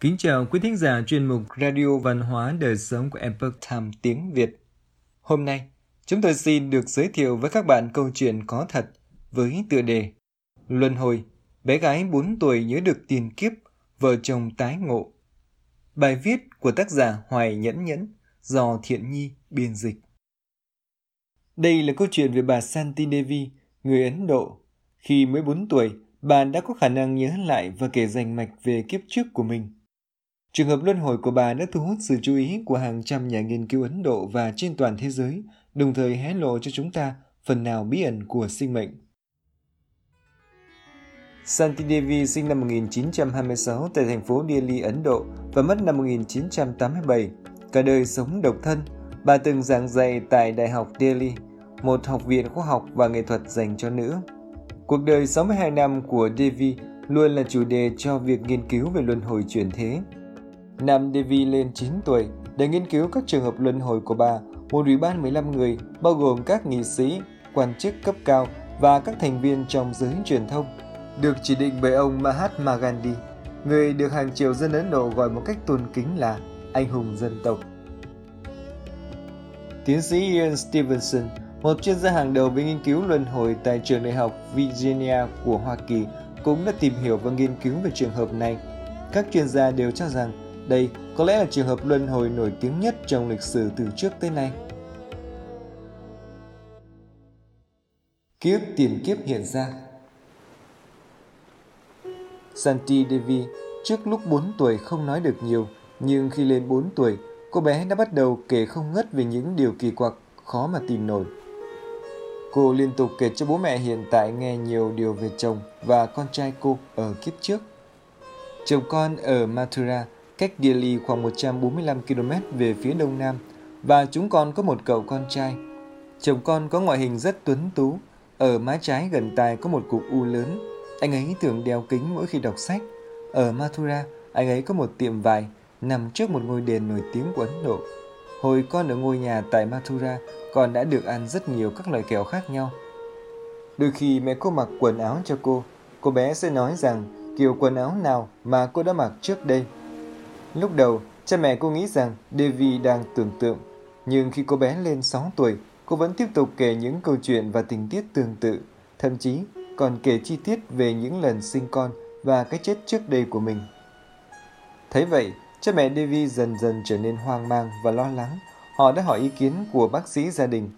Kính chào quý thính giả chuyên mục Radio Văn hóa Đời Sống của Epoch Times tiếng Việt. Hôm nay, chúng tôi xin được giới thiệu với các bạn câu chuyện có thật với tựa đề Luân hồi, bé gái 4 tuổi nhớ được tiền kiếp, vợ chồng tái ngộ. Bài viết của tác giả Hoài Nhẫn Nhẫn do Thiện Nhi biên dịch. Đây là câu chuyện về bà Shanti Devi, người Ấn Độ. Khi mới 4 tuổi, bà đã có khả năng nhớ lại và kể rành mạch về kiếp trước của mình. Trường hợp luân hồi của bà đã thu hút sự chú ý của hàng trăm nhà nghiên cứu Ấn Độ và trên toàn thế giới, đồng thời hé lộ cho chúng ta phần nào bí ẩn của sinh mệnh. Shanti Devi sinh năm 1926 tại thành phố Delhi, Ấn Độ và mất năm 1987. Cả đời sống độc thân, bà từng giảng dạy tại Đại học Delhi, một học viện khoa học và nghệ thuật dành cho nữ. Cuộc đời 62 năm của Devi luôn là chủ đề cho việc nghiên cứu về luân hồi chuyển thế. Năm Devi lên 9 tuổi, để nghiên cứu các trường hợp luân hồi của bà, một ủy ban 15 người bao gồm các nghị sĩ, quan chức cấp cao và các thành viên trong giới truyền thông, được chỉ định bởi ông Mahatma Gandhi, người được hàng triệu dân Ấn Độ gọi một cách tôn kính là anh hùng dân tộc. Tiến sĩ Ian Stevenson, một chuyên gia hàng đầu về nghiên cứu luân hồi tại trường đại học Virginia của Hoa Kỳ, cũng đã tìm hiểu và nghiên cứu về trường hợp này. Các chuyên gia đều cho rằng đây có lẽ là trường hợp luân hồi nổi tiếng nhất trong lịch sử từ trước tới nay. Kiếp tiền kiếp hiện ra. Shanti Devi trước lúc 4 tuổi không nói được nhiều, nhưng khi lên 4 tuổi, cô bé đã bắt đầu kể không ngớt về những điều kỳ quặc khó mà tìm nổi. Cô liên tục kể cho bố mẹ hiện tại nghe nhiều điều về chồng và con trai cô ở kiếp trước. Chồng con ở Mathura, cách Delhi khoảng 145 km về phía đông nam, và chúng con có một cậu con trai. Chồng con có ngoại hình rất tuấn tú, ở má trái gần tai có một cục u lớn. Anh ấy thường đeo kính mỗi khi đọc sách. Ở Mathura, anh ấy có một tiệm vải nằm trước một ngôi đền nổi tiếng của Ấn Độ. Hồi con ở ngôi nhà tại Mathura, con đã được ăn rất nhiều các loại kẹo khác nhau. Đôi khi mẹ cô mặc quần áo cho cô bé sẽ nói rằng kiểu quần áo nào mà cô đã mặc trước đây. Lúc đầu, cha mẹ cô nghĩ rằng Devi đang tưởng tượng, nhưng khi cô bé lên 6 tuổi, cô vẫn tiếp tục kể những câu chuyện và tình tiết tương tự, thậm chí còn kể chi tiết về những lần sinh con và cái chết trước đây của mình. Thấy vậy, cha mẹ Devi dần dần trở nên hoang mang và lo lắng. Họ đã hỏi ý kiến của bác sĩ gia đình.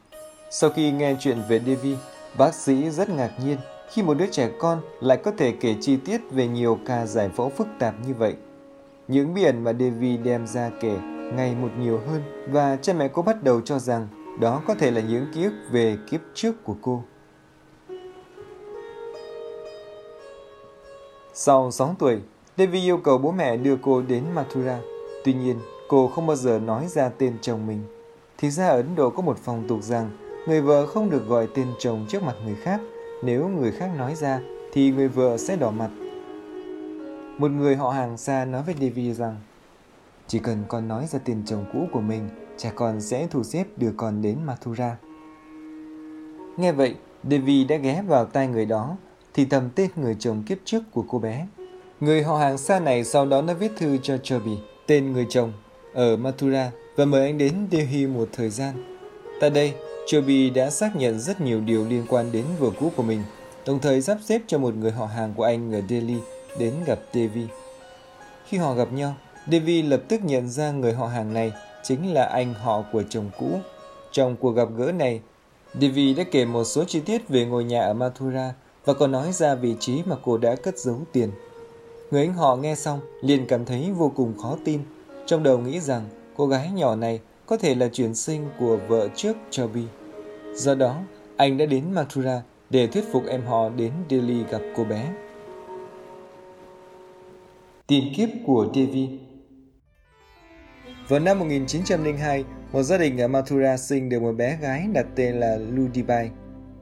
Sau khi nghe chuyện về Devi, bác sĩ rất ngạc nhiên khi một đứa trẻ con lại có thể kể chi tiết về nhiều ca giải phẫu phức tạp như vậy. Những bí ẩn mà Devi đem ra kể ngày một nhiều hơn, và cha mẹ cô bắt đầu cho rằng đó có thể là những ký ức về kiếp trước của cô. Sau 6 tuổi, Devi yêu cầu bố mẹ đưa cô đến Mathura. Tuy nhiên, cô không bao giờ nói ra tên chồng mình. Thì ra ở Ấn Độ có một phong tục rằng người vợ không được gọi tên chồng trước mặt người khác. Nếu người khác nói ra thì người vợ sẽ đỏ mặt. Một người họ hàng xa nói với Devi rằng chỉ cần con nói ra tên chồng cũ của mình, cha con sẽ thu xếp đưa con đến Mathura. Nghe vậy, Devi đã ghé vào tai người đó, thì thầm tên người chồng kiếp trước của cô bé. Người họ hàng xa này sau đó đã viết thư cho Chaubey, tên người chồng, ở Mathura và mời anh đến Delhi một thời gian. Tại đây, Chaubey đã xác nhận rất nhiều điều liên quan đến vợ cũ của mình, đồng thời sắp xếp cho một người họ hàng của anh ở Delhi đến gặp Devi. Khi họ gặp nhau, Devi lập tức nhận ra người họ hàng này chính là anh họ của chồng cũ. Trong cuộc gặp gỡ này, Devi đã kể một số chi tiết về ngôi nhà ở Mathura và còn nói ra vị trí mà cô đã cất giấu tiền. Người anh họ nghe xong liền cảm thấy vô cùng khó tin, trong đầu nghĩ rằng cô gái nhỏ này có thể là chuyển sinh của vợ trước Chaubey. Do đó, anh đã đến Mathura để thuyết phục em họ đến Delhi gặp cô bé. Tiền kiếp của Devi. Vào năm 1902, một gia đình ở Mathura sinh được một bé gái đặt tên là Ludibai.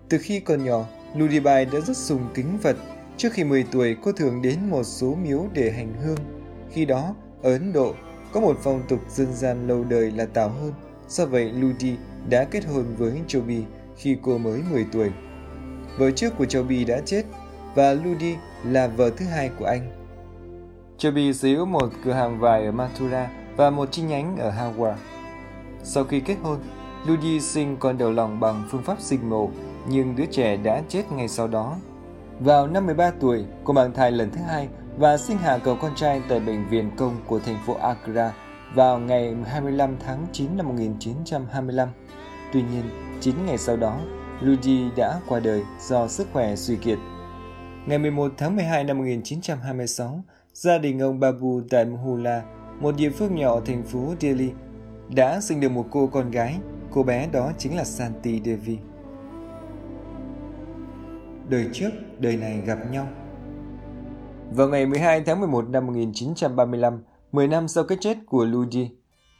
Từ khi còn nhỏ, Ludibai đã rất sùng kính Phật. Trước khi 10 tuổi, cô thường đến một số miếu để hành hương. Khi đó, ở Ấn Độ, có một phong tục dân gian lâu đời là tảo hôn. Do vậy, Ludi đã kết hôn với Chaubey khi cô mới 10 tuổi. Vợ trước của Chaubey đã chết, và Ludi là vợ thứ hai của anh. Chaubey sở hữu một cửa hàng vải ở Mathura và một chi nhánh ở Hawa. Sau khi kết hôn, Ludi sinh con đầu lòng bằng phương pháp sinh mổ, nhưng đứa trẻ đã chết ngay sau đó. Vào năm 13 tuổi, cô mang thai lần thứ hai và sinh hạ cậu con trai tại bệnh viện công của thành phố Agra vào ngày 25 tháng 9 năm 1925. Tuy nhiên, 9 ngày sau đó, Ludi đã qua đời do sức khỏe suy kiệt. Ngày 11 tháng 12 năm 1926, gia đình ông Babu tại Mohalla, một địa phương nhỏ thành phố Delhi, đã sinh được một cô con gái. Cô bé đó chính là Shanti Devi. Đời trước, đời này gặp nhau. Vào ngày 12 tháng 11 năm 1935, 10 năm sau cái chết của Ludi,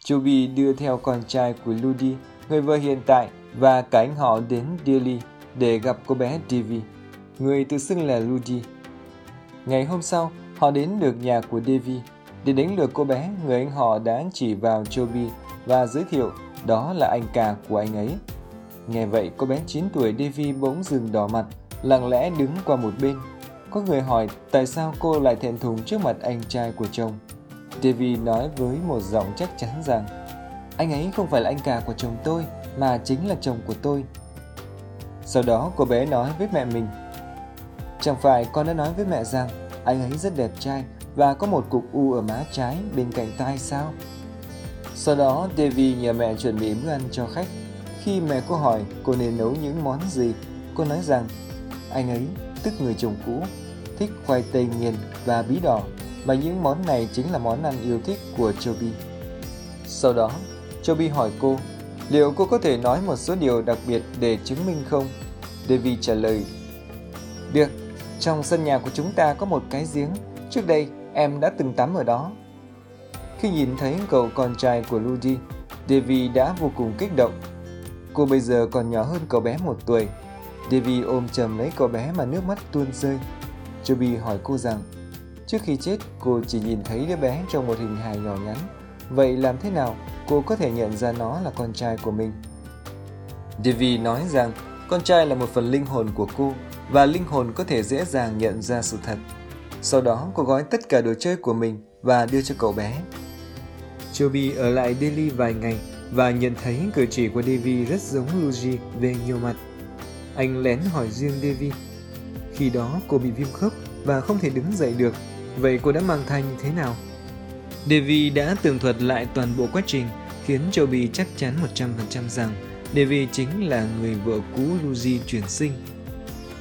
Chaubey đưa theo con trai của Ludi, người vợ hiện tại, và cả anh họ đến Delhi để gặp cô bé Devi, người tự xưng là Ludi. Ngày hôm sau, họ đến được nhà của Devi. Để đánh lừa cô bé, người anh họ đã chỉ vào Chaubey và giới thiệu đó là anh cả của anh ấy. Nghe vậy, cô bé 9 tuổi Devi bỗng dừng đỏ mặt, lặng lẽ đứng qua một bên. Có người hỏi tại sao cô lại thẹn thùng trước mặt anh trai của chồng. Devi nói với một giọng chắc chắn rằng anh ấy không phải là anh cả của chồng tôi, mà chính là chồng của tôi. Sau đó cô bé nói với mẹ mình, chẳng phải con đã nói với mẹ rằng anh ấy rất đẹp trai và có một cục u ở má trái bên cạnh tai sao? Sau đó Devi nhờ mẹ chuẩn bị bữa ăn cho khách. Khi mẹ cô hỏi cô nên nấu những món gì, cô nói rằng anh ấy, tức người chồng cũ, thích khoai tây nghiền và bí đỏ, mà những món này chính là món ăn yêu thích của Chaubey. Sau đó Chaubey hỏi cô liệu cô có thể nói một số điều đặc biệt để chứng minh không? Devi trả lời, được, trong sân nhà của chúng ta có một cái giếng, trước đây em đã từng tắm ở đó. Khi nhìn thấy cậu con trai của Ludi, Devi đã vô cùng kích động. Cô bây giờ còn nhỏ hơn cậu bé 1 tuổi. Devi ôm chầm lấy cậu bé mà nước mắt tuôn rơi. Chaubey hỏi cô rằng, trước khi chết cô chỉ nhìn thấy đứa bé trong một hình hài nhỏ nhắn. Vậy làm thế nào cô có thể nhận ra nó là con trai của mình? Devi nói rằng con trai là một phần linh hồn của cô và linh hồn có thể dễ dàng nhận ra sự thật. Sau đó cô gói tất cả đồ chơi của mình và đưa cho cậu bé. Chaubey ở lại Delhi vài ngày và nhận thấy cử chỉ của Devi rất giống Luji về nhiều mặt. Anh lén hỏi riêng Devi. Khi đó cô bị viêm khớp và không thể đứng dậy được. Vậy cô đã mang thai như thế nào? Devi đã tường thuật lại toàn bộ quá trình, khiến Chaubey chắc chắn 100% rằng Devi chính là người vợ cũ Luji chuyển sinh.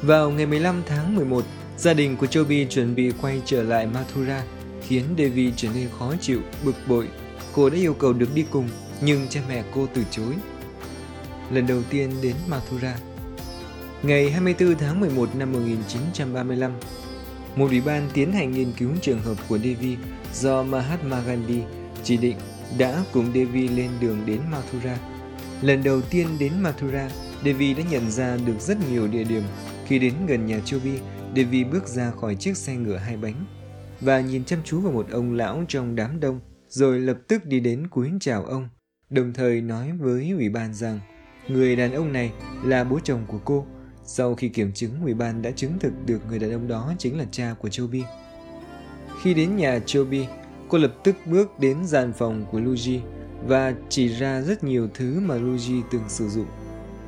Vào ngày 15 tháng 11, gia đình của Chaubey chuẩn bị quay trở lại Mathura, khiến Devi trở nên khó chịu, bực bội. Cô đã yêu cầu được đi cùng, nhưng cha mẹ cô từ chối. Lần đầu tiên đến Mathura, ngày 24 tháng 11 năm 1935, một ủy ban tiến hành nghiên cứu trường hợp của Devi do Mahatma Gandhi chỉ định đã cùng Devi lên đường đến Mathura. Lần đầu tiên đến Mathura, Devi đã nhận ra được rất nhiều địa điểm. Khi đến gần nhà Chaubey, Devi bước ra khỏi chiếc xe ngựa 2 bánh và nhìn chăm chú vào một ông lão trong đám đông, rồi lập tức đi đến cúi chào ông, đồng thời nói với ủy ban rằng người đàn ông này là bố chồng của cô. Sau khi kiểm chứng, ủy ban đã chứng thực được người đàn ông đó chính là cha của Chaubey. Khi đến nhà Chaubey, cô lập tức bước đến gian phòng của Luji và chỉ ra rất nhiều thứ mà Luji từng sử dụng.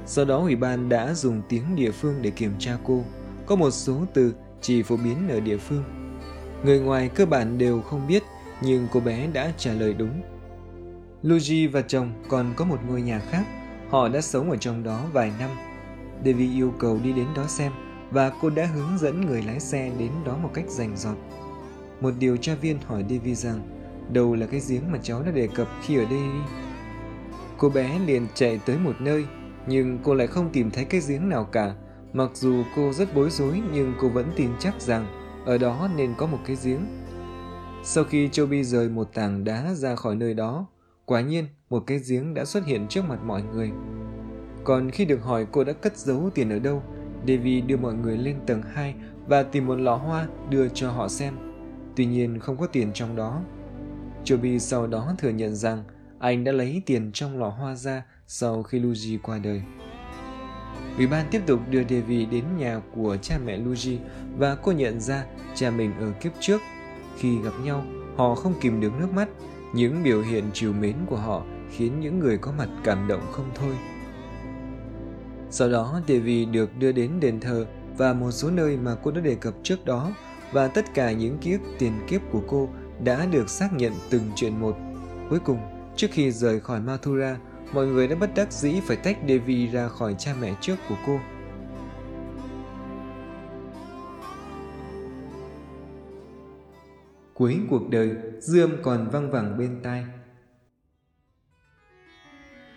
Sau đó ủy ban đã dùng tiếng địa phương để kiểm tra cô. Có một số từ chỉ phổ biến ở địa phương, người ngoài cơ bản đều không biết, nhưng cô bé đã trả lời đúng. Luji và chồng còn có một ngôi nhà khác, họ đã sống ở trong đó vài năm. Devi yêu cầu đi đến đó xem, và cô đã hướng dẫn người lái xe đến đó một cách rành rọt. Một điều tra viên hỏi Devi rằng, đâu là cái giếng mà cháu đã đề cập khi ở đây? Cô bé liền chạy tới một nơi, nhưng cô lại không tìm thấy cái giếng nào cả. Mặc dù cô rất bối rối, nhưng cô vẫn tin chắc rằng ở đó nên có một cái giếng. Sau khi Chaubey rời một tảng đá ra khỏi nơi đó, quả nhiên một cái giếng đã xuất hiện trước mặt mọi người. Còn khi được hỏi cô đã cất giấu tiền ở đâu, Devi đưa mọi người lên tầng 2 và tìm một lọ hoa đưa cho họ xem. Tuy nhiên không có tiền trong đó. Chaubey sau đó thừa nhận rằng anh đã lấy tiền trong lọ hoa ra sau khi Luji qua đời. Ủy ban tiếp tục đưa Devi đến nhà của cha mẹ Luji và cô nhận ra cha mình ở kiếp trước. Khi gặp nhau, họ không kìm được nước mắt. Những biểu hiện trìu mến của họ khiến những người có mặt cảm động không thôi. Sau đó, Devi được đưa đến đền thờ và một số nơi mà cô đã đề cập trước đó, và tất cả những ký ức tiền kiếp của cô đã được xác nhận từng chuyện một. Cuối cùng, trước khi rời khỏi Mathura, mọi người đã bất đắc dĩ phải tách Devi ra khỏi cha mẹ trước của cô. Cuối cuộc đời, dư âm còn văng vẳng bên tai.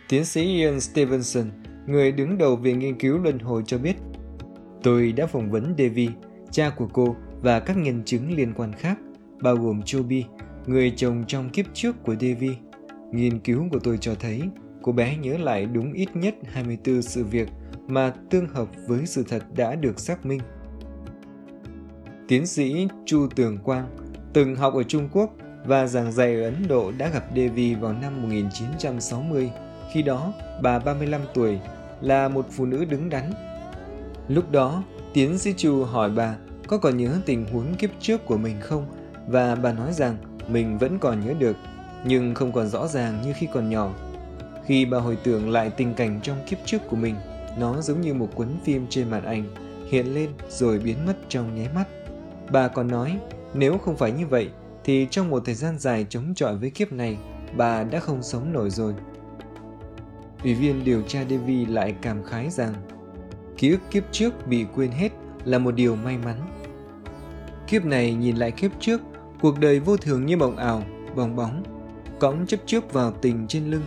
Tiến sĩ Ian Stevenson, người đứng đầu Viện Nghiên cứu Luân Hồi cho biết, tôi đã phỏng vấn Devi, cha của cô và các nhân chứng liên quan khác, bao gồm Chaubey, người chồng trong kiếp trước của Devi. Nghiên cứu của tôi cho thấy, cô bé nhớ lại đúng ít nhất 24 sự việc mà tương hợp với sự thật đã được xác minh. Tiến sĩ Chu Tường Quang, từng học ở Trung Quốc và giảng dạy ở Ấn Độ, đã gặp Devi vào năm 1960. Khi đó, bà 35 tuổi, là một phụ nữ đứng đắn. Lúc đó, tiến sĩ Chu hỏi bà có còn nhớ tình huống kiếp trước của mình không, và bà nói rằng mình vẫn còn nhớ được, nhưng không còn rõ ràng như khi còn nhỏ. Khi bà hồi tưởng lại tình cảnh trong kiếp trước của mình, nó giống như một cuốn phim trên màn ảnh, hiện lên rồi biến mất trong nháy mắt. Bà còn nói, nếu không phải như vậy, thì trong một thời gian dài chống chọi với kiếp này, bà đã không sống nổi rồi. Ủy viên điều tra Devi lại cảm khái rằng, ký ức kiếp trước bị quên hết là một điều may mắn. Kiếp này nhìn lại kiếp trước, cuộc đời vô thường như mộng ảo, bong bóng, cõng chấp trước vào tình trên lưng.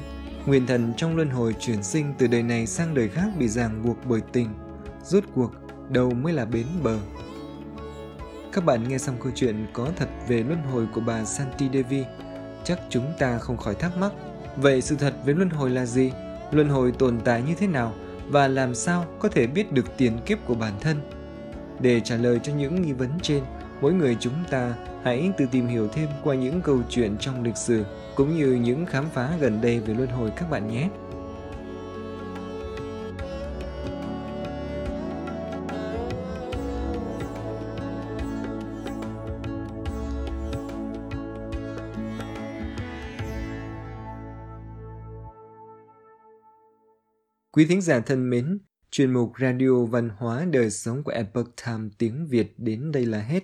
Nguyên thần trong luân hồi chuyển sinh từ đời này sang đời khác bị ràng buộc bởi tình. Rốt cuộc, đâu mới là bến bờ? Các bạn nghe xong câu chuyện có thật về luân hồi của bà Shanti Devi, chắc chúng ta không khỏi thắc mắc, vậy sự thật về luân hồi là gì? Luân hồi tồn tại như thế nào? Và làm sao có thể biết được tiền kiếp của bản thân? Để trả lời cho những nghi vấn trên, mỗi người chúng ta hãy tự tìm hiểu thêm qua những câu chuyện trong lịch sử cũng như những khám phá gần đây về luân hồi các bạn nhé. Quý thính giả thân mến, chuyên mục Radio Văn hóa Đời Sống của Epoch Times tiếng Việt đến đây là hết.